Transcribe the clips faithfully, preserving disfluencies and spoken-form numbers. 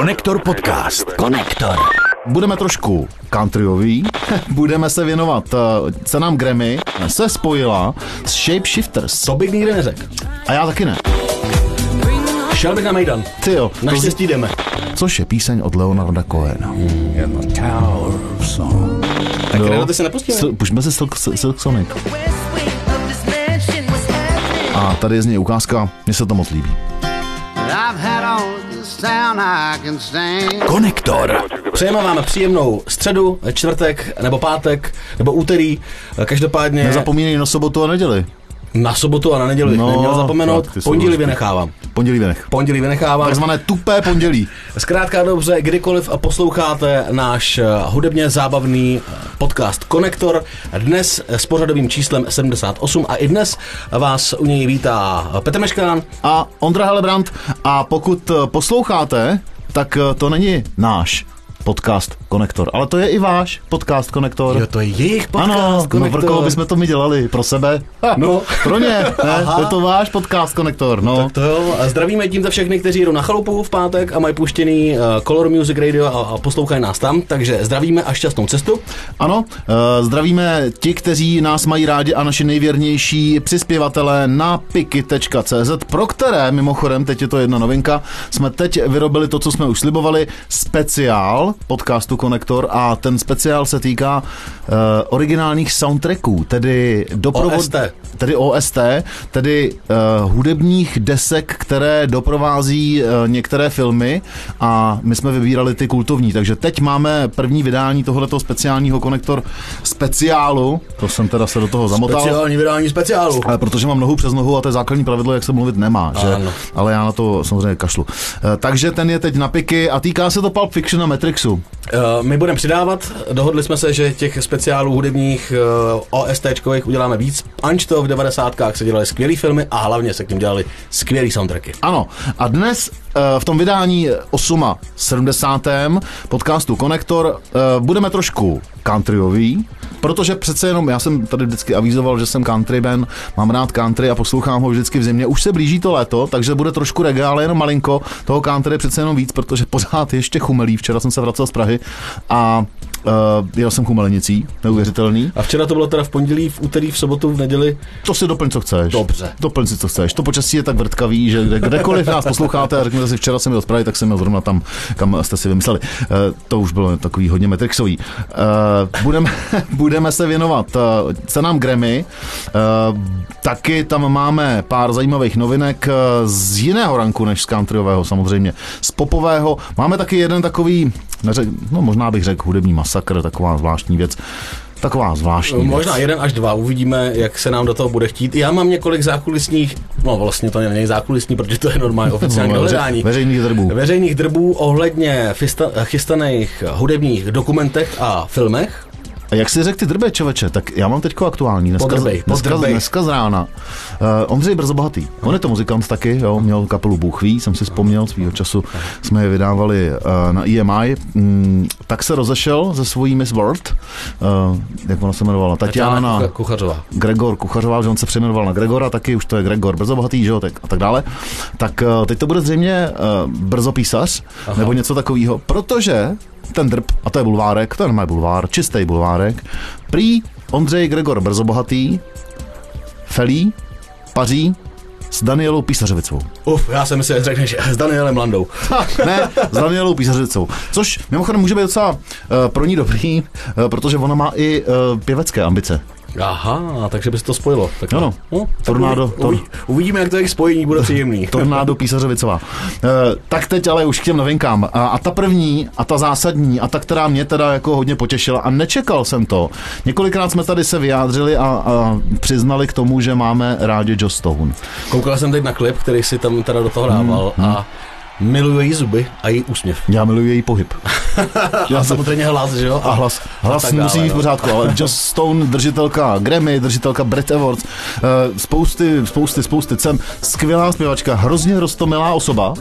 Konektor podcast. Konektor. Budeme trošku countryový. Budeme se věnovat cenám Grammy. Se spojila s Shapeshifters. To bych nikdy neřekl. A já taky ne. Šel bych na Mejdan. Ty jo. Naštěstí jdeme. Což je píseň od Leonarda Cohena. Tower of Song. Tak Redo, ty se nepustíme. Půjďme se Silk Sonic. A tady je z něj ukázka. Mně se to moc líbí. Konektor. Přejeme vám příjemnou středu, čtvrtek, nebo pátek, nebo úterý. Každopádně... Nezapomínej na sobotu a neděli. Na sobotu a na neděli no, neměl zapomenout. Pondělí vynechávám. Pondělí vynech. Pondělí vynechávám. Takzvané tupé pondělí. Zkrátka dobře, kdykoliv posloucháte náš hudebně zábavný podcast Konektor, dnes s pořadovým číslem sedmdesát osm a i dnes vás u něj vítá Petr Meškán a Ondra Helebrant. A pokud posloucháte, tak to není náš podcast Konektor, ale to je i váš podcast Konektor. Jo, to je jejich podcast ano, Konektor. Ano, pro koho bychom to my dělali? Pro sebe? Ha, no. Pro ně, ne? To je to váš podcast Konektor, no. Tak to jo. A zdravíme tímto všechny, kteří jdou na chalupu v pátek a mají puštěný uh, Color Music Radio a, a poslouchají nás tam, takže zdravíme a šťastnou cestu. Ano, uh, zdravíme ti, kteří nás mají rádi a naši nejvěrnější přispěvatele na piky tečka cé zet, pro které, mimochodem, teď je to jedna novinka, jsme teď vyrobili to, co jsme už slibovali, speciál podcastu Konektor a ten speciál se týká uh, originálních soundtracků, tedy doprovod... O S T. Tedy O S T, tedy uh, hudebních desek, které doprovází uh, některé filmy a my jsme vybírali ty kultovní, takže teď máme první vydání tohoto speciálního Konektor speciálu, to jsem teda se do toho zamotal. Speciální vydání speciálu. Ale protože mám nohu přes nohu a to je základní pravidlo, jak se mluvit nemá, že? Ano. Ale já na to samozřejmě kašlu. Uh, takže ten je teď na piky a týká se to Pulp Fiction a Matrix. Uh, my budeme přidávat, dohodli jsme se, že těch speciálů hudebních uh, OSTčkových uděláme víc, anč to v devadesátkách se dělaly skvělý filmy a hlavně se k nim dělaly skvělý soundtracky. Ano, a dnes uh, v tom vydání sedmdesátém osmém podcastu Konektor uh, budeme trošku countryový, protože přece jenom, já jsem tady vždycky avizoval, že jsem countryman, mám rád country a poslouchám ho vždycky v zimě, už se blíží to léto, takže bude trošku reggae, ale jenom malinko, toho country přece jenom víc, protože pořád ještě chumelí, včera jsem se vracel z Prahy a Uh, jel jsem chumelenicí, neuvěřitelný. A včera to bylo teda v pondělí, v úterý, v sobotu, v neděli. To si doplň, co chceš. Dobře. Doplň si, co chceš. To počasí je tak vrtkavý, že kdekoliv nás posloucháte a řeknete si, včera jsem jel z Prahy, tak jsem jel zrovna tam, kam jste si vymysleli. Uh, to už bylo takový hodně matrixový. Uh, budeme, budeme se věnovat uh, cenám Grammy. Uh, taky tam máme pár zajímavých novinek uh, z jiného ranku než z countryového, samozřejmě. Z popového. Máme taky jeden takový, neřek, no možná bych řekl hudební mas. Sakr, taková zvláštní věc. Taková zvláštní Možná věc. jeden až dva, uvidíme, jak se nám do toho bude chtít. Já mám několik zákulisních, no vlastně to není zákulisní, protože to je normálně oficiální dohledání. Veřejných drbů. Veřejných drbů ohledně fista, chystaných hudebních dokumentech a filmech. A jak si řekl ty drbej, čoveče, tak já mám teďko aktuální, dneska, podrbej, dneska, podrbej. dneska z rána. Uh, Ondřej Brzobohatý, on je to muzikant taky, jo, měl kapelu Bůhví, jsem si vzpomněl, svýho času jsme je vydávali uh, na E M I, mm, tak se rozešel se svojí Miss World, uh, jak ona se jmenovala, Tatiana Kuchařová. Gregor Kuchařová, že on se přejmenoval na Gregora, taky už to je Gregor Brzobohatý, že jo, tak, a tak dále. Tak uh, teď to bude zřejmě uh, brzopísař, Aha. nebo něco takového, protože... Ten drb, a to je bulvárek, to je normální bulvár, čistý bulvárek. Prý Ondřej Gregor Brzobohatý felí, paří s Danielou Písařovicou. Uf, já jsem myslel, že řekneš s Danielem Landou. Ha, ne, s Danielou Písařovicou. Což mimochodem může být docela uh, pro ní dobrý, uh, protože ona má i uh, pěvecké ambice. Aha, takže by se to spojilo. Tak no, no. No, tornádo, uvidí, tor... Uvidíme, jak to jejich spojení bude příjemný. Tornádo Písařovicová. E, tak teď ale už k těm novinkám. A, a ta první, a ta zásadní, a ta, která mě teda jako hodně potěšila a nečekal jsem to. Několikrát jsme tady se vyjádřili a, a přiznali k tomu, že máme rádi Joss Stone. Koukal jsem teď na klip, který si tam teda do toho dával hmm, hmm. a miluji její zuby a její úsměv. Já miluji její pohyb. Já samozřejmě hlas, že jo? A hlas. Hlas a musí být v pořádku, ale Joss Stone, držitelka Grammy, držitelka Brit Awards, spousty, spousty, spousty cen, skvělá zpěvačka, hrozně roztomilá osoba,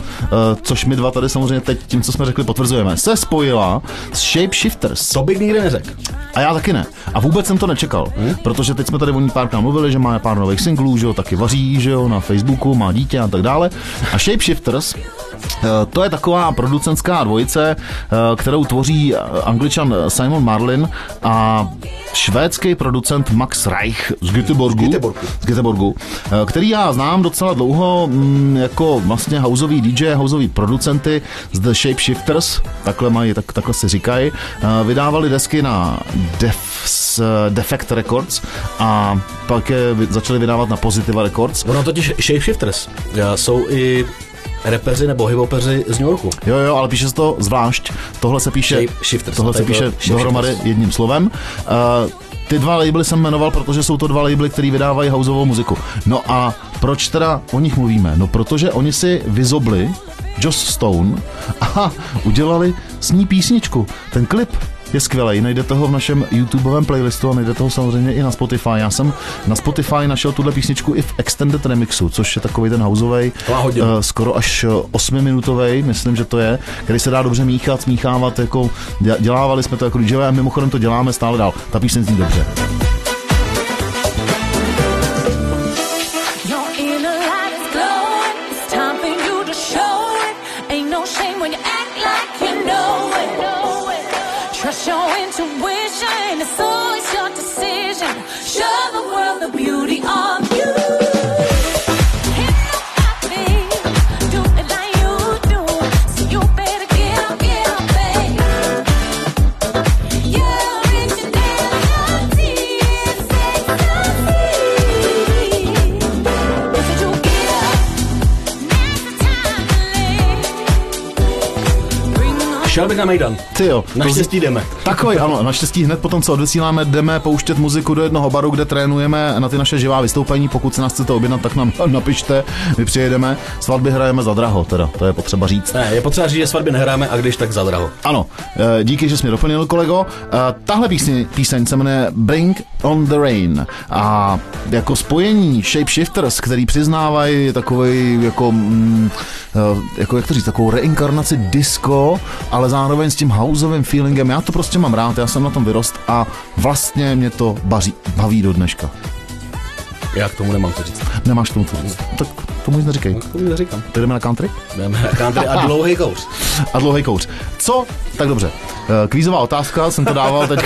což my dva tady samozřejmě teď tím, co jsme řekli, potvrzujeme, se spojila s Shapeshifters. To bych nikdy neřekl. A já taky ne. A vůbec jsem to nečekal, hmm? protože teď jsme tady o ní párkrát mluvili, že má pár nových singlů, že jo, taky vaří, že jo, na Facebooku, má dítě a tak dále. A Shapeshifters To je taková producentská dvojice, kterou tvoří Angličan Simon Marlin a švédský producent Max Reich z Göteborgu, z Göteborgu. Z Göteborgu, který já znám docela dlouho jako vlastně houseový dý džej, houseový producenty z The Shapeshifters, takhle mají, tak, takhle se říkají, vydávali desky na Defs, Defect Records a pak je začali vydávat na Positive Records. Ono totiž Shapeshifters jsou i repeři nebo hipopeři z New Yorku. Jo, jo, ale píše se to zvlášť. Tohle se píše, Shifters, tohle se píše dohromady jedním slovem. Uh, ty dva labely jsem jmenoval, protože jsou to dva labely, které vydávají houseovou muziku. No a proč teda o nich mluvíme? No protože oni si vyzobli Joss Stone a udělali s ní písničku. Ten klip je skvělej, najdete ho v našem YouTubeovém playlistu a najdete ho samozřejmě i na Spotify. Já jsem na Spotify našel tuhle písničku i v Extended Remixu, což je takový ten houseovej, uh, skoro až osmiminutovej, myslím, že to je, který se dá dobře míchat, smíchávat, jako dělávali jsme to jako dý džejové a mimochodem to děláme stále dál. Ta písně zní dobře. Šel bych na Mejdan. Ty jo. Naštěstí jdeme. Takový, ano, naštěstí hned potom, co odvysíláme, jdeme pouštět muziku do jednoho baru, kde trénujeme na ty naše živá vystoupení. Pokud se nás chcete objednat, tak nám napište, my přijedeme. Svatby hrajeme za draho, teda, to je potřeba říct. Ne, je potřeba říct, že svatby nehráme a když tak za draho. Ano, díky, že jsi mě doplnil, kolego. Tahle písni, píseň se jmenuje Bring on the Rain a jako spojení Shapeshifters, který přiznávají takový, jako, jako jak to říct, takovou reinkarnaci disco, ale zároveň s tím houseovým feelingem, já to prostě mám rád, já jsem na tom vyrost a vlastně mě to baří, baví do dneška. Já k tomu nemám co říct. Nemáš k tomu co říct. Tak tomu nic neříkej. Tak tomu nic neříkám. Tak jdeme na country? Jdeme na country a dlouhý kouř. A dlouhý kouř. Co? Tak dobře. Kvízová otázka, jsem to dával teď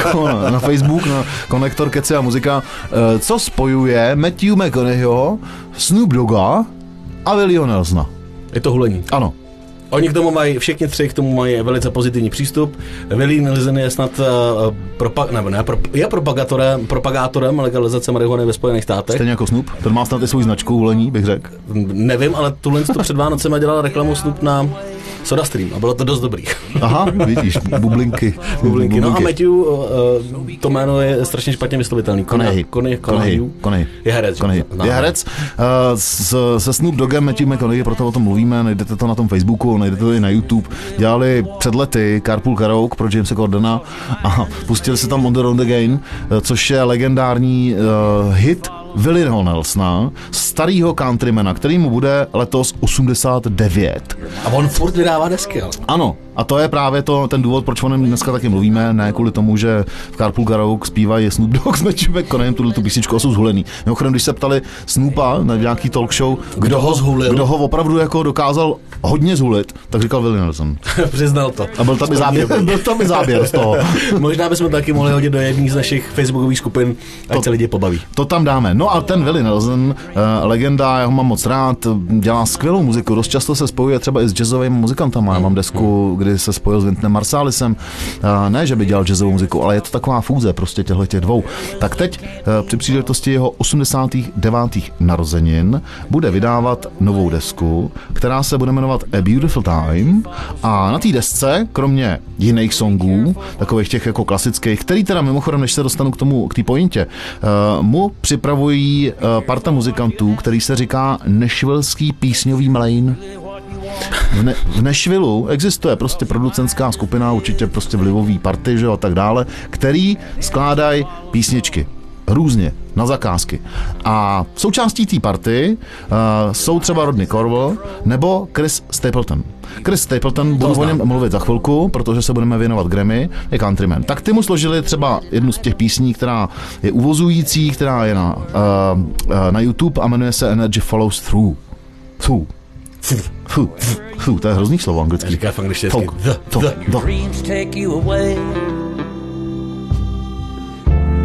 na Facebook, na Konektor, Keci a muzika. Co spojuje Matthew McConaugheyho, Snoop Dogga a Willieho Nelsona? Je to hulení. Ano. Oni k tomu mají, všichni tři k tomu mají velice pozitivní přístup. Willie Nelson je snad uh, propa- ne, ne, pro- je propagátorem, propagátorem legalizace marihuany ve Spojených státech. Stejně jako Snoop, ten má snad i svou značku hulení, bych řekl. Nevím, ale tuhle to před Vánocema dělala reklamu Snoop na SodaStream a bylo to dost dobrý. Aha, vidíš, bublinky. Bublinky. No a Matthew, uh, to jméno je strašně špatně vyslovitelný. Konehý. Konehý. Konehý. Je herec. Konehý. Je herec. Uh, s, se Snoop Doggem Matthew McConaughey, proto o tom mluvíme, najdete to na tom Facebooku, najdete to i na YouTube. Dělali před lety Carpool Karaoke pro Jamesa Cordona a pustili se tam On the Road Again, což je legendární uh, hit Willieho Nelsona, starýho countrymana, který mu bude letos osmdesát devět. A on furt vydává desky, ale? Ano, a to je právě to, ten důvod, proč o něm dneska taky mluvíme, ne kvůli tomu, že v Carpool Karaoke zpívají Snoop Dogg s Matthew McConaugheyem tuto písničku a jsou zhulený. Mimochodem, když se ptali Snoopa na nějaký talk show, kdo, kdo ho zhulil, kdo ho opravdu jako dokázal hodně zhulit, tak říkal Willie Nelson. Přiznal to. A byl tam i záběr, byl tam i záběr z toho. Možná bychom taky mohli hodit do jedné z našich facebookových skupin, ať to, se lidi pobaví. To tam dáme. No a ten Willie Nelson, uh, legenda, já ho mám moc rád, dělá skvělou muziku, dost často se spojuje třeba i s jazzovými muzikantama. Já mám desku, kdy se spojil s Vintonem Marsalisem, uh, ne, že by dělal jazzovou muziku, ale je to taková fúze prostě těchto těch dvou. Tak teď uh, při příležitosti jeho osmdesátých devátých narozenin bude vydávat novou desku, která se bude jmenovat A Beautiful Time a na té desce, kromě jiných songů, takových těch jako klasických, který teda mimochodem, než se dostanu k tomu, k té pointě, uh, mu připravují parta muzikantů, který se říká nešvilský písňový mlejn. V, ne- v Nešvilu existuje prostě producentská skupina, určitě prostě vlivový party, že jo, a tak dále, který skládají písničky. Různě, na zakázky. A součástí té party uh, jsou třeba Rodney Corwell nebo Chris Stapleton. Chris Stapleton, budu o něm mluvit za chvilku, protože se budeme věnovat Grammy, je countryman. Tak ty mu složili třeba jednu z těch písní, která je uvozující, která je na, uh, uh, na YouTube a jmenuje se Energy Follows Through. Through. To je hrozný slovo anglicky. Říká v angličtině.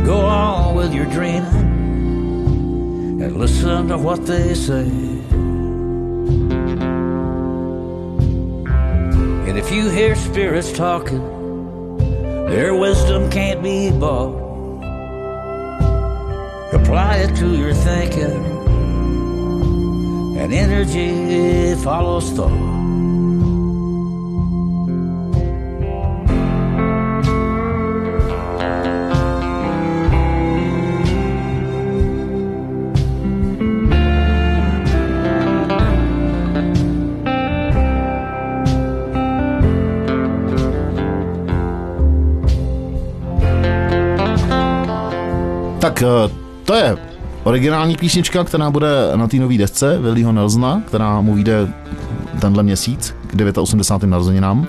Go on with your dreaming and listen to what they say. And if you hear spirits talking, their wisdom can't be bought. Apply it to your thinking, and energy follows thought. Tak to je originální písnička, která bude na té nové desce Willieho Nelsona, která mu vyjde tenhle měsíc k osmdesátým devátým narozeninám,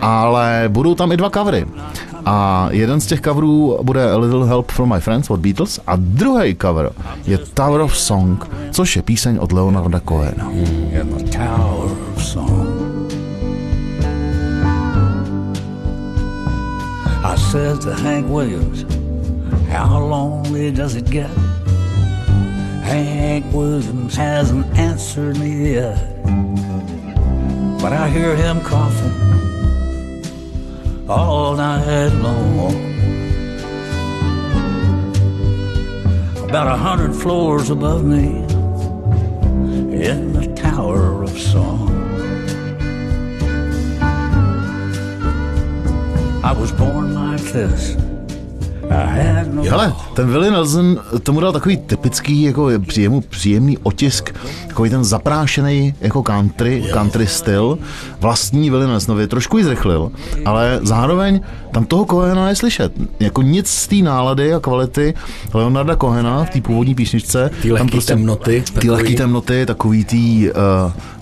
ale budou tam i dva covery. A jeden z těch coverů bude A Little Help from My Friends od Beatles a druhý cover je Tower of Song, což je píseň od Leonarda Cohena. Tower of Song. I said to Hank Williams, how lonely does it get? Hank Williams hasn't answered me yet, but I hear him coughing all night long. About a hundred floors above me, in the Tower of Song. I was born like this. Hele, ten Willie Nelson tomu dal takový typický, jako příjemný, příjemný otisk, takový ten zaprášený jako country, country styl, vlastní Willie Nelsonově, trošku ji zrychlil, ale zároveň tam toho Cohena je slyšet. Jako nic z té nálady a kvality Leonarda Cohena v té původní písničce. Ty lehký prostě, temnoty. Ty lehký temnoty, takový tý uh,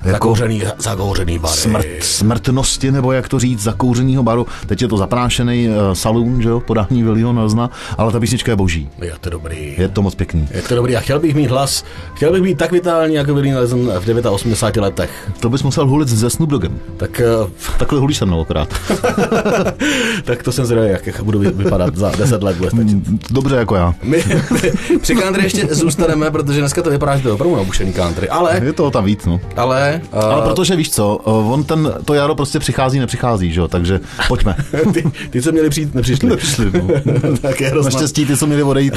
jako zakouřený, zakouřený bary. Smrt, smrtnosti, nebo jak to říct, zakouřenýho baru. Teď je to zaprášený uh, saloon, že jo, podání Willieho Nelsona, ale ta písnička je boží. Je to dobrý. Je to moc pěkný. Je to dobrý a chtěl bych mít hlas, chtěl bych být tak vitální, jako Willie Nelson v osmdesáti devíti letech. To bys musel hulit se Snoop Doggem. Tak, uh, takhle hulíš se mnou akorát. Tak to jsem zvědavý, jak budu vypadat za deset let. Dobře jako já. My, my při country ještě zůstaneme, protože dneska to vypadá, že to je opravdu nabušený country, ale... Je toho tam víc, no. Ale... Uh, ale protože víš co, on ten, to jaro prostě přichází, nepřichází, že jo, takže pojďme. ty, ty, co měli přijít, nepřišli. Nepřišli, no. Tak je naštěstí, ty, co měli odejít,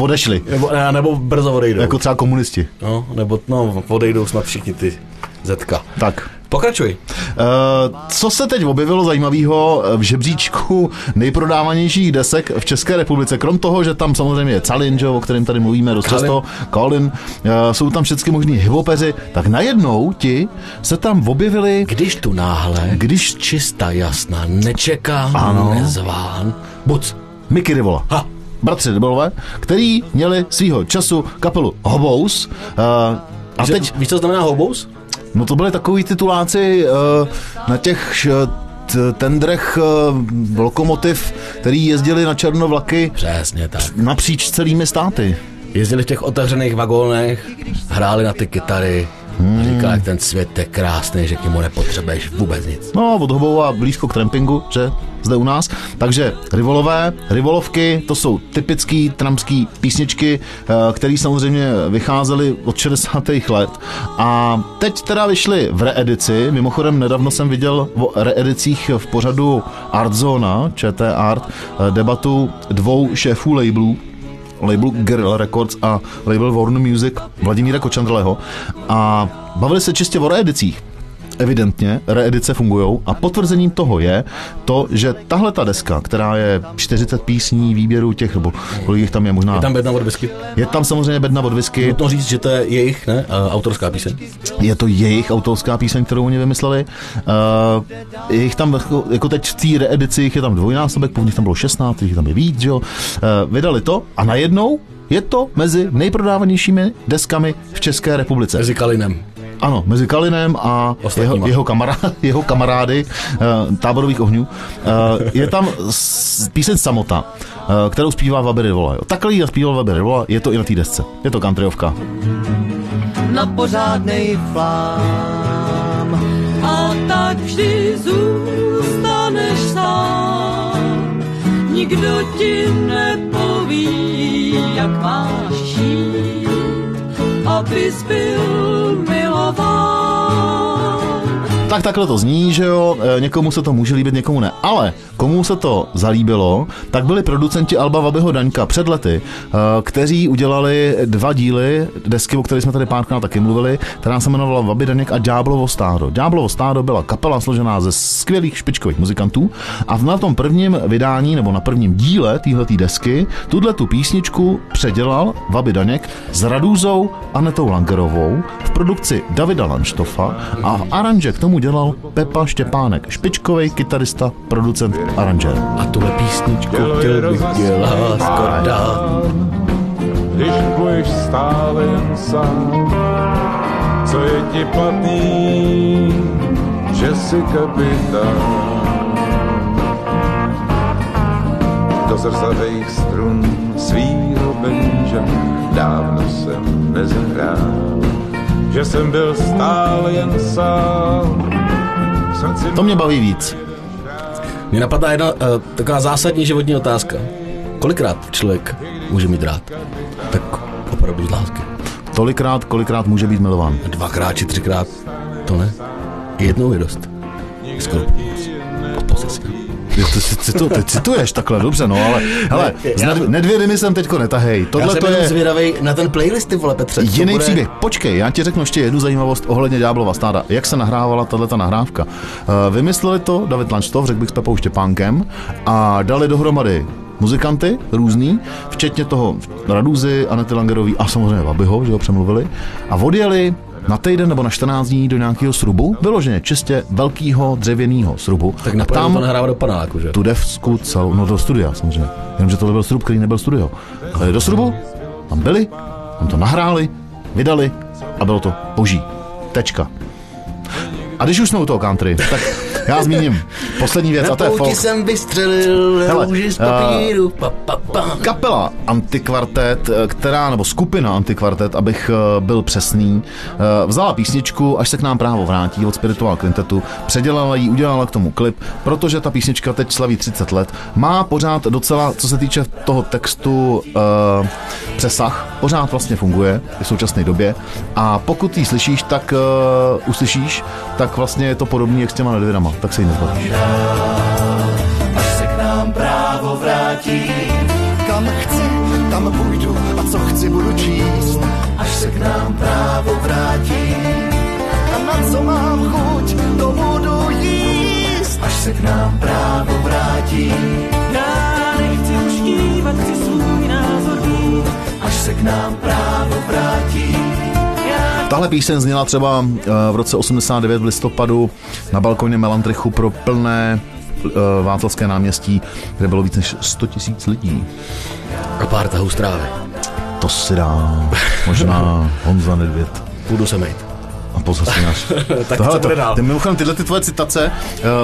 odešli. Nebo, nebo brzo odejdou. Jako třeba komunisti. No, nebo no, odejdou snad všichni ty zetka. Tak. Pokračuj. Uh, co se teď objevilo zajímavého v žebříčku nejprodávanějších desek v České republice? Krom toho, že tam samozřejmě je Calin, o kterém tady mluvíme dost často, Colin, uh, jsou tam všechny možný hipopeři, tak najednou ti se tam objevili... Když tu náhle, když čistá jasná, nečeká, ano, nezván, buď Mickey Rivola. Ha. Bratři Rivolové, který měli svýho času kapelu Hobous. Uh, a že, teď... Víš, co znamená Hobous? No to byly takový tituláci uh, na těch uh, t- tendrech uh, lokomotiv, který jezdili na černovlaky. Přesně tak. Napříč celými státy. Jezdili v těch otevřených vagónech, hráli na ty kytary. Hmm. Říkal, jak ten svět je krásný, že k němu nepotřebuješ vůbec nic. No, od Hobova blízko k trampingu, že? Zde u nás. Takže Rivolové, Rivolovky, to jsou typický trampský písničky, které samozřejmě vycházely od šedesátých let. A teď teda vyšly v reedici. Mimochodem nedávno jsem viděl o reedicích v pořadu Artzona, ČT Art, debatu dvou šéfů labelů, label Guerrilla Records a label Warner Music Vladimíra Kočandrleho a bavili se čistě o reedicích. Evidentně reedice fungujou a potvrzením toho je to, že tahle ta deska, která je čtyřicet písní výběru těch, nebo kolik jich tam je možná... Je tam bedna od whisky. Je tam samozřejmě bedna od whisky. Nutno říct, že to je jejich, ne? Uh, autorská píseň. Je to jejich autorská píseň, kterou oni vymysleli. Uh, je jich tam, jako teď v té reedici, je tam dvojnásobek, původně tam bylo šestnáct, jich tam je víc, jo. Uh, vydali to a najednou je to mezi nejprodávanějšími deskami v České republice. Mezi Kalinem. Ano, mezi Kalinem a jeho, jeho, kamarád, jeho kamarády uh, Táborových ohňů. Uh, je tam s, píseň Samota, uh, kterou zpívá Wabi Rivola. Takhle ji zpíval Wabi Rivola, je to i na té desce. Je to countryovka. Na pořádnej flá. vždy zůstaneš sám. Nikdo ti nepoví, jak máš žít, abys byl milován. Tak takhle to zní, že jo, někomu se to může líbit, někomu ne. Ale komu se to zalíbilo, tak byli producenti alba Wabiho Daňka před lety, kteří udělali dva díly desky, o které jsme tady párkrát taky mluvili, která se jmenovala Wabi Daněk a Ďáblovo stádo. Ďáblovo stádo byla kapela složená ze skvělých špičkových muzikantů a na tom prvním vydání, nebo na prvním díle téhletý desky, tuhle tu písničku předělal Wabi Daněk s Radúzou Anetou Langerovou v produkci Davida Lanštofa a v aranže k tomu dělal Pepa Štěpánek, špičkovej kytarista, producent, aranžér. A tuhle písničku chtěl bych dělat skoro dál. Když budeš stále jen sám, co je ti platný, že jsi kapitán. Do zrzavých strun svýho benža dávno jsem nezahrál. Že jsem byl stále jen sám. To mě baví víc. Mě napadá jedna uh, taková zásadní životní otázka. Kolikrát člověk může mít rád? Tak opravdu z lásky. Tolikrát, kolikrát může být milován? Dvakrát či třikrát, to ne. Jednou je dost. Skoro Citu, ty cituješ takhle, dobře, no, ale hele, s Ned, Nedvědy jsem teďko netahej. Tohle já to je zvědavej na ten playlisty, vole, Petře. Jiný bude... příběh, počkej, já ti řeknu ještě jednu zajímavost ohledně Ďáblova stáda. Jak se nahrávala tato nahrávka? Uh, vymysleli to David Lanštov, řekl bych s Pepou Štěpánkem, a dali dohromady muzikanty různý, včetně toho Radúzy, Anety Langerový a samozřejmě Wabiho, že ho přemluvili, a odjeli na týden nebo na čtrnáct dní do nějakého srubu, vyloženě čistě velkého dřevěného srubu. Tak a tam to nahrává do panáku, že? Tu desku celou, no do studia samozřejmě. Jenomže tohle byl srub, který nebyl studio. Ale do srubu, tam byli, tam to nahráli, vydali a bylo to boží. Tečka. A když už jsme u toho country, tak já zmíním poslední věc, a to je folk. Jsem vystřelil Hele, růži z papíru, pa, pa, pa. Kapela Antikvartet, která, nebo skupina Antikvartet, abych byl přesný, vzala písničku Až se k nám právo vrátí od Spiritual Quintetu, předělala ji, udělala k tomu klip, protože ta písnička teď slaví třicet let, má pořád docela, co se týče toho textu, přesah, pořád vlastně funguje v současné době, a pokud ji slyšíš, tak uh, uslyšíš, tak vlastně je to podobný jak s těma Nedvědama, tak se jí nezbavíš. Až se k nám právo vrátí, kam chci, tam půjdu a co chci budu číst. Až se k nám právo vrátí, a na co mám chuť, to budu jíst. Až se k nám právo vrátí, já nechci už dívat, chci svůj názor mít. Až se k nám právo vrátí. Tahle píseň zněla třeba v roce osmdesát devět v listopadu na balkoně Melantrichu pro plné Václavské náměstí, kde bylo víc než sto tisíc lidí. A pár tahů strávy. To si dá možná Honza Nedvěd. Půjdu se mejt. A pozor si náš. Tak tohle, to, ty, mimochodem, tyhle ty tvoje citace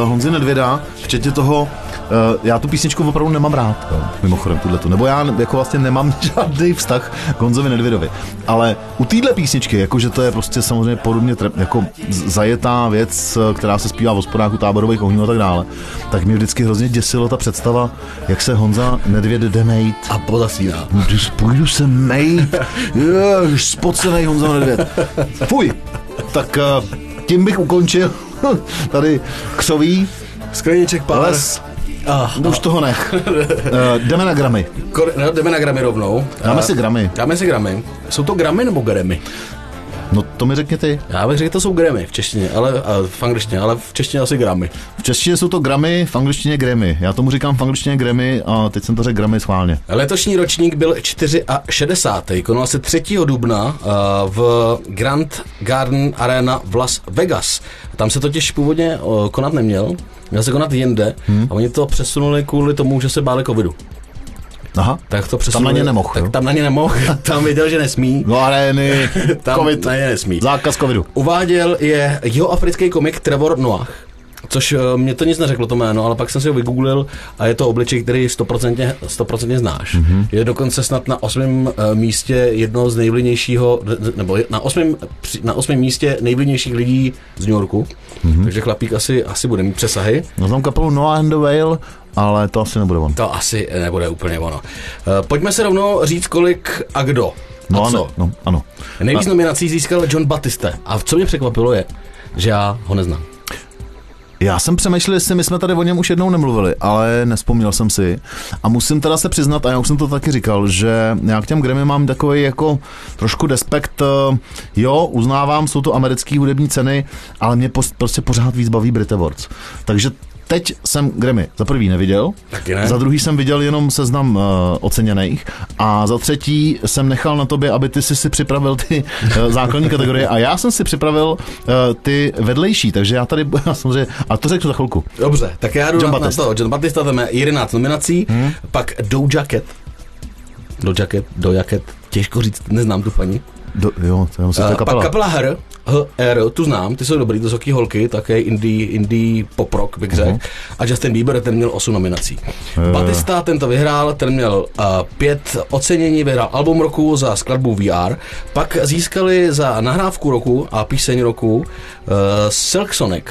uh, Honzy Nedvěda, včetně toho, já tu písničku opravdu nemám rád, jo, mimochodem tuhletu, nebo já jako vlastně nemám žádný vztah k Honzovi Nedvědovi, ale u téhle písničky, jakože to je prostě samozřejmě podobně trep, jako zajetá věc, která se zpívá v hospodáku táborových ohňů a tak dále, tak mě vždycky hrozně děsilo ta představa, jak se Honza Nedvěd jde mejt. A podasíná. Půjdu se mejt, jež spocenej Honza Nedvěd. Fuj, tak tím bych ukončil tady křoví. Skleníček pár. Les. Ah, no. Už toho nech. Uh, jdeme na Grammy. Kor- no, jdeme na Grammy rovnou. Dáme si Grammy. Dáme si Grammy. Jsou to Grammy nebo Grammy? No to mi řekni ty. Já bych řekl, to jsou Grammy v češtině, ale v angličtině, ale v češtině asi Grammy. V češtině jsou to Grammy, v angličtině Grammy. Já tomu říkám v angličtině Grammy a teď jsem to řekl Grammy schválně. Letošní ročník byl šedesátý čtvrtý Konal se třetího dubna v Grand Garden Arena v Las Vegas. Tam se totiž původně konat neměl, měl se konat jinde hmm. a oni to přesunuli kvůli tomu, že se báli covidu. Aha, tak to přesunuli, tam na ně nemohl. Tak jo? Tam na ně nemohl, tam věděl, že nesmí. No arény, tam COVID, na ně nesmí. Zákaz covidu. Uváděl je jihoafrický komik Trevor Noah, což mě to nic neřeklo to jméno, ale pak jsem si ho vygooglil a je to obličej, který stoprocentně, stoprocentně znáš. Mm-hmm. Je dokonce snad na osmém místě jednoho z nejvlivnějšího, nebo na osmém, na osmém místě nejvlivnějších lidí z New Yorku, mm-hmm. takže chlapík asi, asi bude mít přesahy. No tam kapelu Noah and the Whale, ale to asi nebude ono. To asi nebude úplně ono. Pojďme se rovnou říct, kolik a kdo. No, a ano, no, ano. Nejvíc nominací získal Jon Batiste. A co mě překvapilo je, že já ho neznám. Já jsem přemýšlel, jestli my jsme tady o něm už jednou nemluvili, ale nespomněl jsem si. A musím teda se přiznat, a já už jsem to taky říkal, že já k těm Grammy mám takový jako trošku despekt. Jo, uznávám, jsou to americké hudební ceny, ale mě post, prostě pořád víc baví Brit Awards. Takže teď jsem Grammy za prvý neviděl, ne. Za druhý jsem viděl jenom seznam uh, oceněných a za třetí jsem nechal na tobě, aby ty jsi si připravil ty uh, základní kategorie a já jsem si připravil uh, ty vedlejší, takže já tady já samozřejmě, a to řeknu za chvilku. Dobře, tak já jdu John na, na to. Jon Batiste tam je jedenáct nominací, hmm. pak Doja Cat, Doja Cat, Doja Cat, těžko říct, neznám tu paní. Do, jo, to musím, to je kapela. Pak kapela Her, Her, tu znám, ty jsou dobrý, to jsou taky holky, také indie, indie pop rock, bych řekl. Uh-huh. A Justin Bieber, ten měl osm nominací. Uh-huh. Batista, ten to vyhrál, ten měl uh, pět ocenění, vyhrál album roku za skladbu V R, pak získali za nahrávku roku a píseň roku uh, Silk Sonic,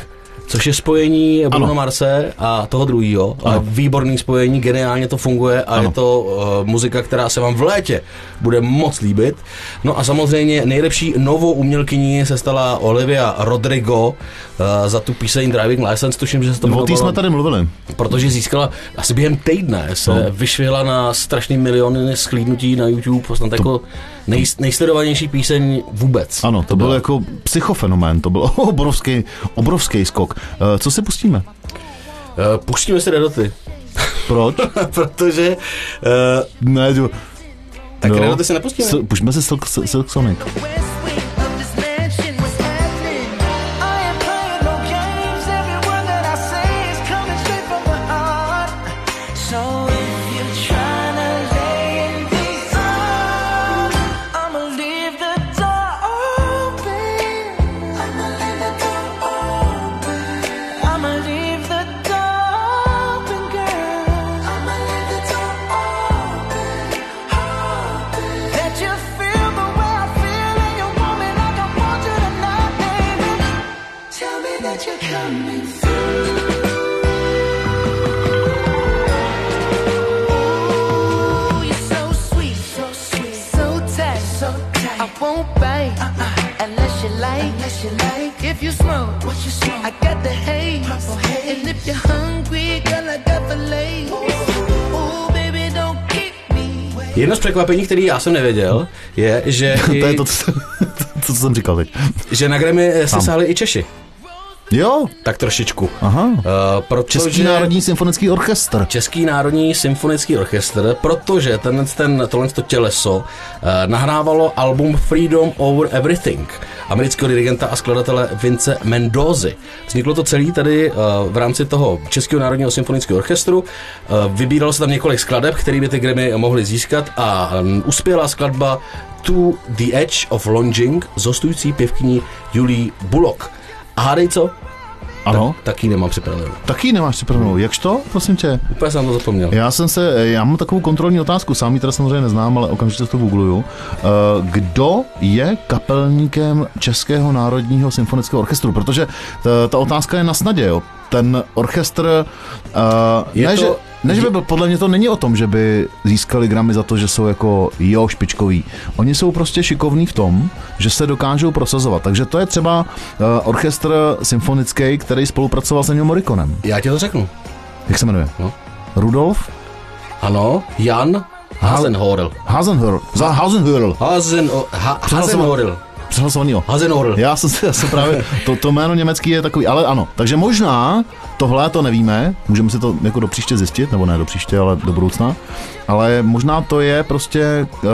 což je spojení Bruno Marse a toho druhýho. A výborný spojení, geniálně to funguje a ano. Je to uh, muzika, která se vám v létě bude moc líbit. No a samozřejmě nejlepší novou umělkyní se stala Olivia Rodrigo uh, za tu píseň Driving License, tuším, že se to bylo. O tý jsme tady mluvili. Protože získala asi během týdne, se no. vyšvihla na strašný miliony shlídnutí na YouTube, snad to... jako nej, nejsledovanější píseň vůbec. Ano, to, to byl bylo. jako psychofenomén, to byl obrovský, obrovský skok. Co si pustíme? Uh, pustíme si Redoty. Proč? Protože... Uh, ne, jo. Tak no. Redoty si nepustíme. S- Pustíme si Silk, Silk Sonic. Jedno z překvapení, který já jsem nevěděl, je, že i, to je to, co, to, co jsem říkal teď. Že na Grammy se sáhli i Češi. Jo. Tak trošičku. Aha. Uh, protože Český národní symfonický orchestr. Český národní symfonický orchestr, protože ten, ten, tohle to těleso uh, nahrávalo album Freedom Over Everything amerického dirigenta a skladatele Vince Mendozy. Vzniklo to celé tady uh, v rámci toho Českého národního symfonického orchestru. Uh, vybíralo se tam několik skladeb, které by ty Grammy mohly získat a um, uspěla skladba To the Edge of Longing s hostující pěvkyní Julie Bullock. A hádej co? Ano. Tak, taky nemám připravenou. Taky nemáš připravenou. Jakž to? Prosím tě. Úplně jsem to zapomněl. Já jsem se, já mám takovou kontrolní otázku, sám ji teda samozřejmě neznám, ale okamžitě to googluju. Kdo je kapelníkem Českého národního symfonického orchestru? Protože ta, ta otázka je na snadě, jo. Ten orchestr, uh, ne, to... že, ne, že by byl, podle mě to není o tom, že by získali Grammy za to, že jsou jako jo špičkoví. Oni jsou prostě šikovní v tom, že se dokážou prosazovat. Takže to je třeba uh, orchestr symfonický, který spolupracoval s Ennio Morriconem. Já ti to řeknu. Jak se jmenuje? No. Rudolf? Ano, Jan Hasenhörl. Hasenhörl. Za Hasenhörl. Hasenhörl. Hasenhörl. Přehlasovanýho. Hasenhörl. Já jsem se, já jsem právě, to, to jméno německý je takový, ale ano. Takže možná tohle to nevíme, můžeme si to jako do příště zjistit, nebo ne do příště, ale do budoucna, ale možná to je prostě uh,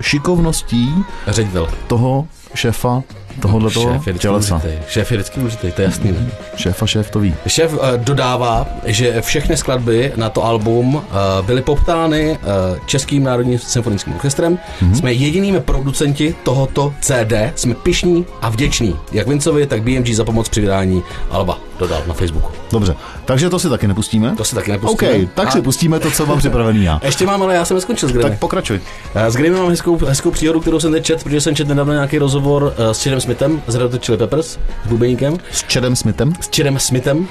šikovností ředitel toho šéfa tohohletoho tělesa. Šéf je vždycky důležitý, to je jasný, ne? Šéfa šéf to ví. Šéf uh, dodává, že všechny skladby na to album uh, byly poptány uh, Českým národním symfonickým orchestrem. Mm-hmm. Jsme jedinými producenti tohoto C D, jsme pyšní a vděční, jak Vincovi, tak B M G za pomoc při vydání alba. dodat na Facebooku. Dobře, takže to si taky nepustíme? To si taky nepustíme. OK, tak a... si pustíme to, co mám připravený já. Ještě mám, ale já jsem neskončil s Grammy. Tak pokračuj. S Grammy mám hezkou, hezkou příhodu, kterou jsem nečet, protože jsem četl nedávno nějaký rozhovor s Chadem Smithem, s Red Hot Chili Peppers, s bubeníkem. S Chadem Smithem? S Chadem Smithem,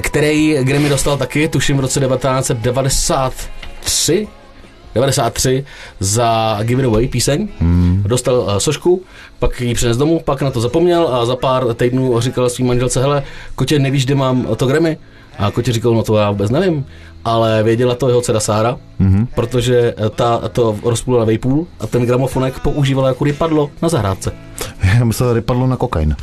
který Grammy dostal taky, tuším v roce devatenáct set devadesát tři. devadesát tři za Give It Away píseň, hmm. dostal uh, sošku, pak ji přines domů, pak na to zapomněl a za pár týdnů říkal svým manželce, hele, kotě, nevíš, kde mám to Grammy? A kotě říkal, no to já vůbec nevím, ale věděla to jeho dcera Sára, hmm. protože ta to rozpůlila vejpůl a ten gramofonek používala jako rypadlo na zahrádce. Já myslel, rypadlo na kokain.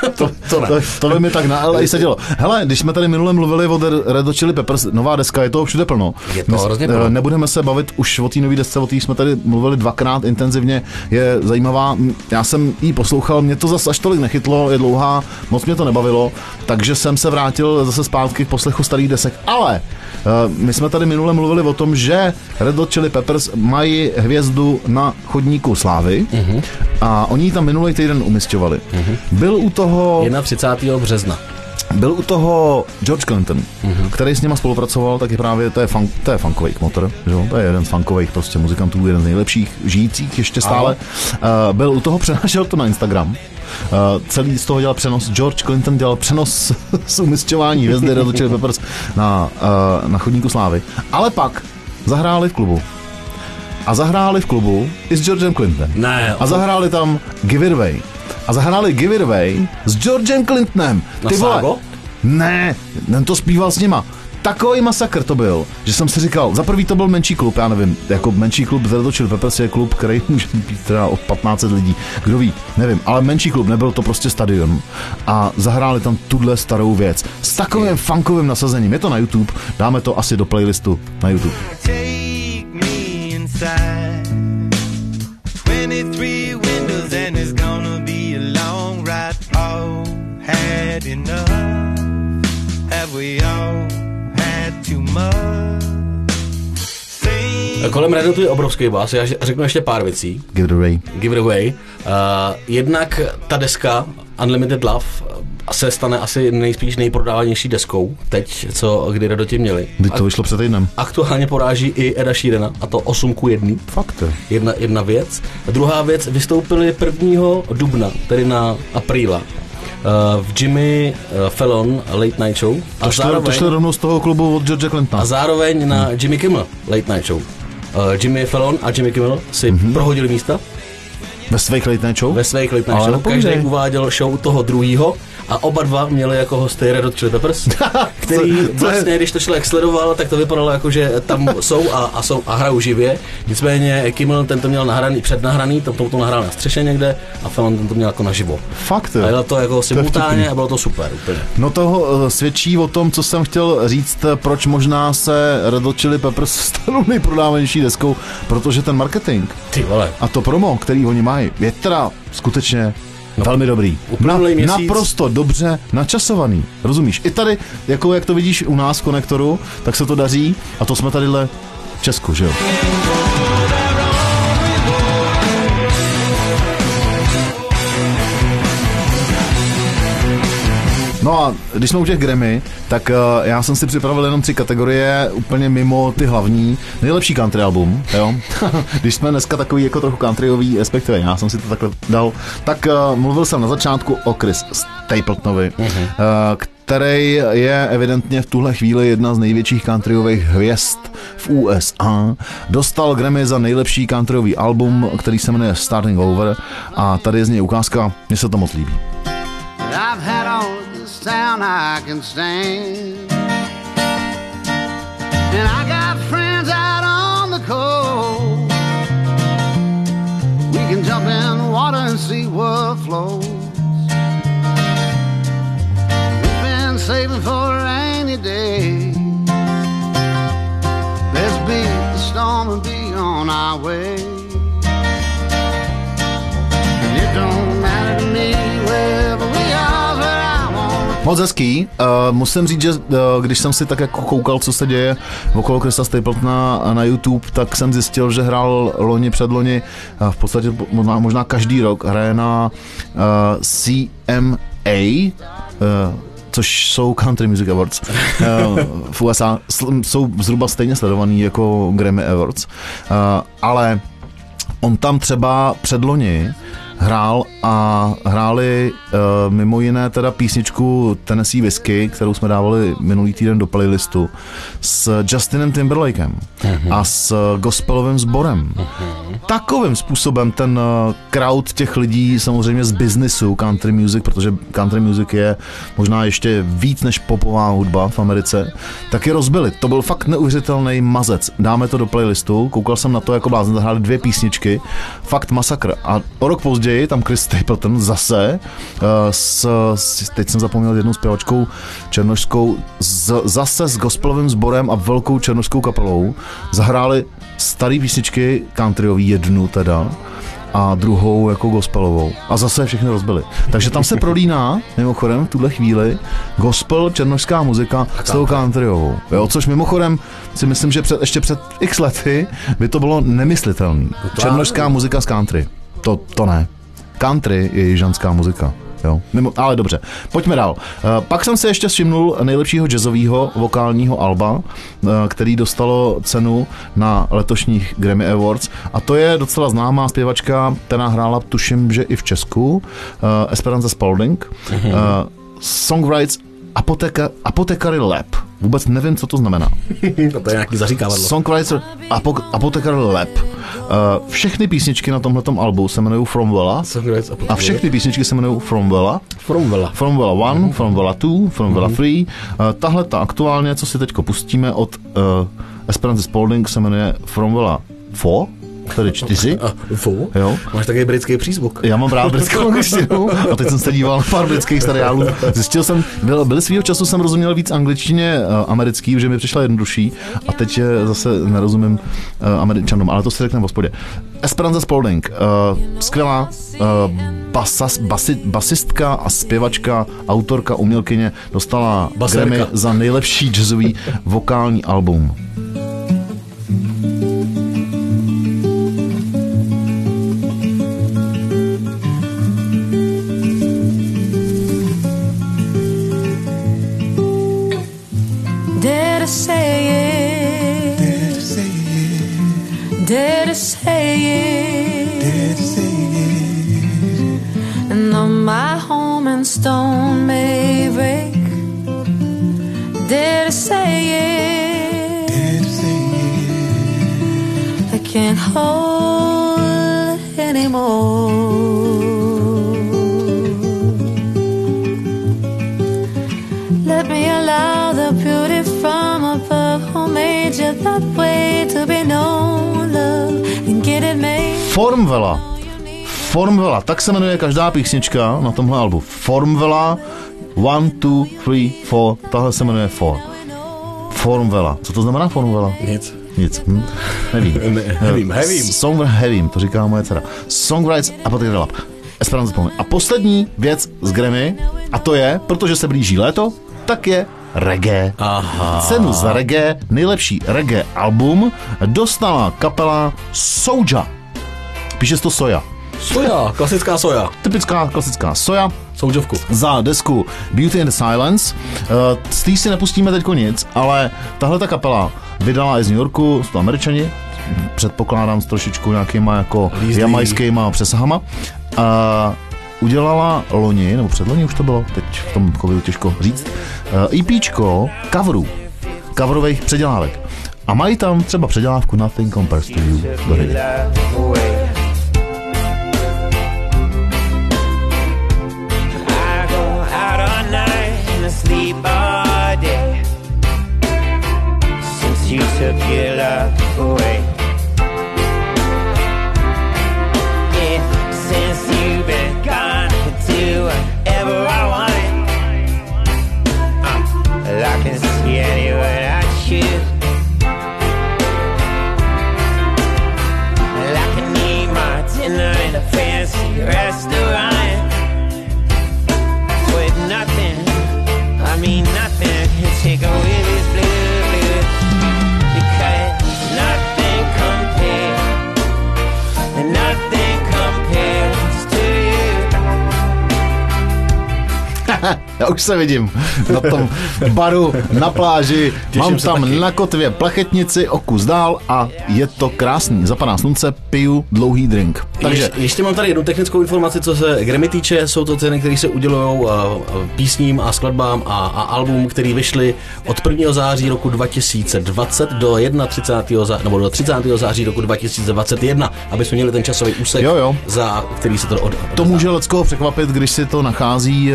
To, to, to, to by mi tak na el ej sedělo. Hele, když jsme tady minule mluvili o Red Hot Chili Peppers, nová deska, je toho všude plno. Je to hrozně plno. Nebudeme se bavit už o té nový desce, o té jsme tady mluvili dvakrát intenzivně, je zajímavá. Já jsem ji poslouchal, mě to zase až tolik nechytlo, je dlouhá, moc mě to nebavilo, takže jsem se vrátil zase zpátky k poslechu starých desek. Ale my jsme tady minule mluvili o tom, že Red Hot Chili Peppers mají hvězdu na chodníku slávy, mm-hmm. a oni tam minulý týden umisťovali. Mm-hmm. Byl u toho... třicátého března. Byl u toho George Clinton, mm-hmm. který s něma spolupracoval, taky právě, to je, funk, to je funkovej motor, že jo? To je jeden z funkovejch prostě muzikantů, jeden z nejlepších žijících ještě stále. Uh, byl u toho, přenášel to na Instagram. Uh, celý z toho dělal přenos, George Clinton dělal přenos z umisťování hvězdy Red Hot Chili Peppers na, uh, na chodníku slávy. Ale pak zahráli v klubu. A zahráli v klubu i s Georgem Clintonem. Ne, a zahráli tam Give It Away. A zahráli Give It Away s Georgem Clintonem. Ty vole. Ne, ten to zpíval s nima. Takový masakr to byl, že jsem si říkal, za prvý to byl menší klub, já nevím, jako menší klub z Red Hot Chili Peppers je klub, který může být teda od patnáct set lidí, kdo ví, nevím, ale menší klub, nebyl to prostě stadion a zahráli tam tuhle starou věc s takovým funkovým nasazením, je to na YouTube, dáme to asi do playlistu na YouTube. twenty-three windows and it's gonna be a long ride. All had enough. Have we all had too much? Kolem Red Hotu je obrovský bás, já řeknu ještě pár věcí. Give It Away. Give It Away. Uh, jednak ta deska Unlimited Love se stane asi nejspíš nejprodávanější deskou teď, co kdy Red Hoti měli. Teď to vyšlo před týdnem. Aktuálně poráží i Eda Sheerana, a to osm ku jedné. Fakt. Jedna, jedna věc. Druhá věc, vystoupili prvního dubna, tedy na apríla. Uh, v Jimmy uh, Fallon Late Night Show. A to, šlo, zároveň, to šlo rovnou z toho klubu od George Clintona. A zároveň na hmm. Jimmy Kimmel Late Night Show. Uh, Jimmy Fallon a Jimmy Kimmel si mm-hmm. prohodili místa. Ve svých Late Night Show? Ve svých Late Night Show. Každý uváděl show toho druhýho a oba dva měli jako hosty Red Hot Chili Peppers, který co, co vlastně, je? Když to člověk sledoval, tak to vypadalo jako, že tam jsou a, a, jsou a hrajou živě. Nicméně Kimmel ten to měl nahraný, přednahraný, tam to nahrál na střeše někde a Fallon ten to měl jako naživo. Fakt? A bylo to jako simultánně a bylo to super. Úplně. No toho svědčí o tom, co jsem chtěl říct, proč možná se Red Hot Chili Peppers stanou nejprodávanější deskou, protože ten marketing ty vole. A to promo, který oni mají, je teda skutečně no, velmi dobrý. Na, naprosto dobře načasovaný. Rozumíš? I tady, jako jak to vidíš u nás v Konektoru, tak se to daří a to jsme tadyhle v Česku, že jo? No a když jsme u těch Grammy, tak uh, já jsem si připravil jenom tři kategorie úplně mimo ty hlavní. Nejlepší country album, jo? Když jsme dneska takový jako trochu countryový, respektive já jsem si to takhle dal, tak uh, mluvil jsem na začátku o Chris Stapletonovi, mm-hmm. uh, který je evidentně v tuhle chvíli jedna z největších countryových hvězd v U S A. Dostal Grammy za nejlepší countryový album, který se jmenuje Starting Over a tady je z něj ukázka, mně se to moc líbí. I've had all this town I can stand, and I got friends out on the coast. We can jump in the water and see what flows. We've been saving for a rainy day. Let's beat the storm and be on our way. And it don't matter to me wherever we are. Moc hezký. Uh, musím říct, že uh, když jsem si tak jako koukal, co se děje okolo Chrisa Stapletona na YouTube, tak jsem zjistil, že hrál loni předloni. Uh, v podstatě možná, možná každý rok hraje na uh, C M A, uh, což jsou Country Music Awards v U S A, jsou zhruba stejně sledovaný jako Grammy Awards, ale on tam třeba předloni hrál a hráli uh, mimo jiné teda písničku Tennessee Whiskey, kterou jsme dávali minulý týden do playlistu, s Justinem Timberlakem uh-huh. a s gospelovým sborem. Uh-huh. Takovým způsobem ten uh, crowd těch lidí samozřejmě z biznisu country music, protože country music je možná ještě víc než popová hudba v Americe, tak je rozbili. To byl fakt neuvěřitelný mazec. Dáme to do playlistu, koukal jsem na to jako blázen, hráli dvě písničky, fakt masakr. A o rok později tam Chris Stapleton zase uh, s, s, teď jsem zapomněl jednou zpěvačkou černošskou z, zase s gospelovým sborem a velkou černošskou kapelou zahráli starý písničky countryový, jednu teda a druhou jako gospelovou a zase všechny rozbili. Takže tam se prolíná mimochodem v tuhle chvíli gospel, černošská muzika s tou countryovou, jo, což mimochodem si myslím, že před, ještě před x lety by to bylo nemyslitelné. Černošská muzika s country. To, to ne. Country je jižanská muzika. Jo. Mimo, ale dobře, pojďme dál. Uh, pak jsem se ještě všimnul nejlepšího jazzového vokálního alba, uh, který dostalo cenu na letošních Grammy Awards. A to je docela známá zpěvačka, která hrála, tuším, že i v Česku, uh, Esperanza Spalding. Uh, Songwrites Apoteka, Apothecary Lab. Vůbec nevím, co to znamená. To je nějaký zaříkávadlo. Songwriter Apo- Apothecary Lab. Uh, všechny písničky na tomhletom albu se jmenují From Vella. A všechny písničky se jmenují From Vella. From Vella. From Vella jedna, mm-hmm. From Vella dva, From Vella tři. Uh, tahle ta aktuálně, co si teďko pustíme od uh, Esperanza Spalding, se jmenuje From Vella čtyři. Tady čtyři. Jo. Máš takový britský přízvuk. Já mám rád britskou angličtinu a teď jsem se díval na pár britských seriálů. Zjistil jsem, byl, byl svýho času jsem rozuměl víc angličtině uh, americký, protože mi přišla jednodušší a teď je zase nerozumím uh, Američanům, ale to si řekneme v hospodě. Esperanza Spalding, uh, skvělá uh, basas, basi, basistka a zpěvačka, autorka, umělkyně, dostala Baserka. Grammy za nejlepší jazzový vokální album. Dare to say it, dare to say it, and though my home and stone may break, dare to say it, dare to say it, I can't hold it anymore. Let me allow the beauty from above who made you that way to be known. From Vella. From Vella. Tak se jmenuje každá písnička na tomhle albu. From Vella. One, two, three, four. Tahle se jmenuje Four. From Vella. Co to znamená From Vella? Nic. Nic. Hm? Nevím. Ne, nevím, nevím. Song, nevím, to říká moje dcera. Songwrites a Apothecary Lab. Esperanza Spalding. A poslední věc z Grammy, a to je, protože se blíží léto, tak je reggae. Aha. Cenu za reggae, nejlepší reggae album, dostala kapela Soulja. Píše to Soja. Soja, klasická Soja. Typická klasická Soja. Soudžovku. Za desku Beauty and the Silence. Z tý si nepustíme teďko nic, ale tahle ta kapela vydala i z New Yorku, jsou to Američani, předpokládám s trošičku nějakýma jako jamajskýma přesahama. A udělala loni, nebo předloni už to bylo, teď v tom covidu těžko říct, EPčko coverů, coverových předělávek. A mají tam třeba předělávku Nothing Compares to You. Sleep all day since you took your love away. Yeah, since you've been gone, I can do whatever I want. Uh, well, I can see anyone I choose. Well, I can eat my dinner in a fancy restaurant with nothing. I mean nothing can take away this blue, blue, because nothing compares, nothing compares to you. Já už se vidím na tom baru, na pláži, těším mám tam taky na kotvě plachetnici, o kus dál a je to krásný. Zapadá slunce, piju dlouhý drink. Takže Ješ, ještě mám tady jednu technickou informaci, co se Grammy týče, jsou to ceny, které se udělují písním a skladbám a, a album, který vyšly od prvního září roku dva tisíce dvacet do třicátého prvního září, nebo do třicátého září roku dva tisíce dvacet jedna, aby jsme měli ten časový úsek, jo, jo, za který se to od. To může leckoho překvapit, když si to nachází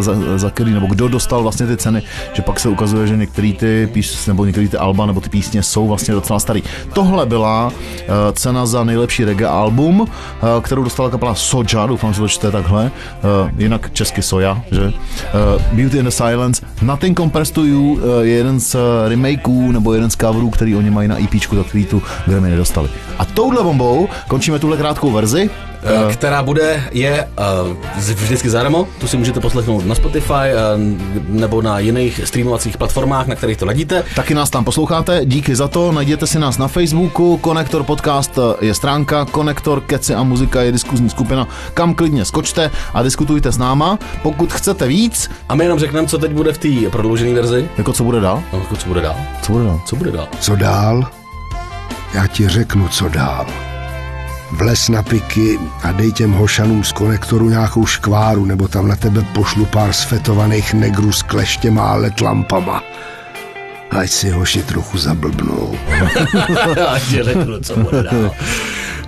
za, za který, nebo kdo dostal vlastně ty ceny, že pak se ukazuje, že některý ty pís, nebo některý ty alba, nebo ty písně jsou vlastně docela starý. Tohle byla uh, cena za nejlepší reggae album, uh, kterou dostala kapela Soja, doufám, že to čte takhle, uh, jinak česky Soja, že? Uh, Beauty and the Silence, Nothing Compares to You uh, je jeden z remakeů, nebo jeden z coverů, který oni mají na EPčku, za který tu Grammy nedostali. A touhle bombou končíme tuhle krátkou verzi, Uh, která bude, je uh, vždycky zadarmo, tu si můžete poslechnout na Spotify uh, nebo na jiných streamovacích platformách, na kterých to ladíte. Taky nás tam posloucháte, díky za to, najděte si nás na Facebooku, Konektor Podcast je stránka, Konektor Keci a muzika je diskuzní skupina, kam klidně skočte a diskutujte s náma, pokud chcete víc. A my jenom řekneme, co teď bude v té prodloužené verzi. Jako co bude dál? No, jako co bude dál? Co bude dál? Co bude dál? Co dál? Já ti řeknu, co dál. Vlez na piky a dej těm hošanům z Konektoru nějakou škváru, nebo tam na tebe pošlu pár sfetovaných negrů s kleštěma a letlampama. Ať si hoši trochu zablbnou. Ať je letnu, co bude dál.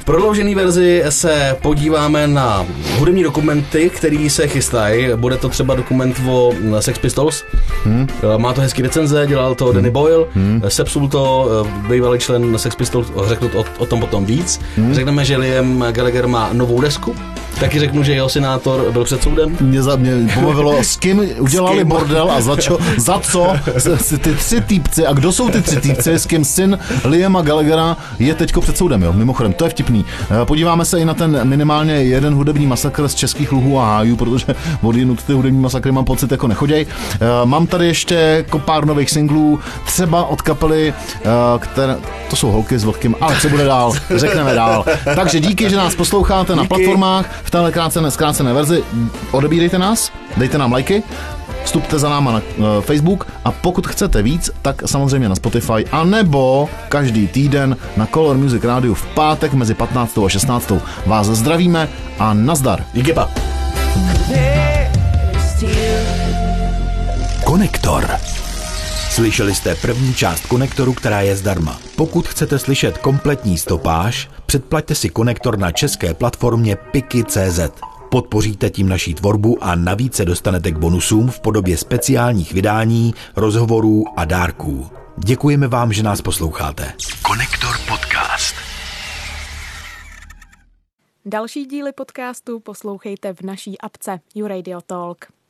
V prodloužené verzi se podíváme na hudební dokumenty, které se chystají. Bude to třeba dokument o Sex Pistols. Hmm. Má to hezký recenze, dělal to hmm. Danny Boyle. Hmm. Sepsul to, bývalý člen Sex Pistols, řeknu to, o tom potom víc. Hmm. Řekneme, že Liam Gallagher má novou desku. Taky řeknu, že jeho senátor byl před soudem. Mě, za, mě pobavilo, s kým udělali s kým? Bordel a za, čo, za co ty tři týpci, a kdo jsou ty tři týpci, s kým syn Liama Gallaghera je teďko před soudem, jo, mimochodem, to je vtipný. Podíváme se i na ten minimálně jeden hudební masakr z českých luhů a hájů, protože odjinut ty hudební masakry mám pocit jako nechoděj. Mám tady ještě pár nových singlů, třeba od kapely, které, to jsou holky s vlhkým, ale co bude dál, řekneme dál. Takže díky, že nás posloucháte díky. Na platformách, v téhle krátcené, zkrácené verzi, odebírejte nás, dejte nám lajky, vstupte za náma na e, Facebook a pokud chcete víc, tak samozřejmě na Spotify a nebo každý týden na Color Music Radio v pátek mezi patnáctou a šestnáctou Vás zdravíme a nazdar. Díky pa. Konektor. Slyšeli jste první část Konektoru, která je zdarma. Pokud chcete slyšet kompletní stopáž, předplaťte si Konektor na české platformě piky tečka cé zet. Podpoříte tím naší tvorbu a navíc se dostanete k bonusům v podobě speciálních vydání, rozhovorů a dárků. Děkujeme vám, že nás posloucháte. Konektor podcast. Další díly podcastu poslouchejte v naší apce YouRadio Talk.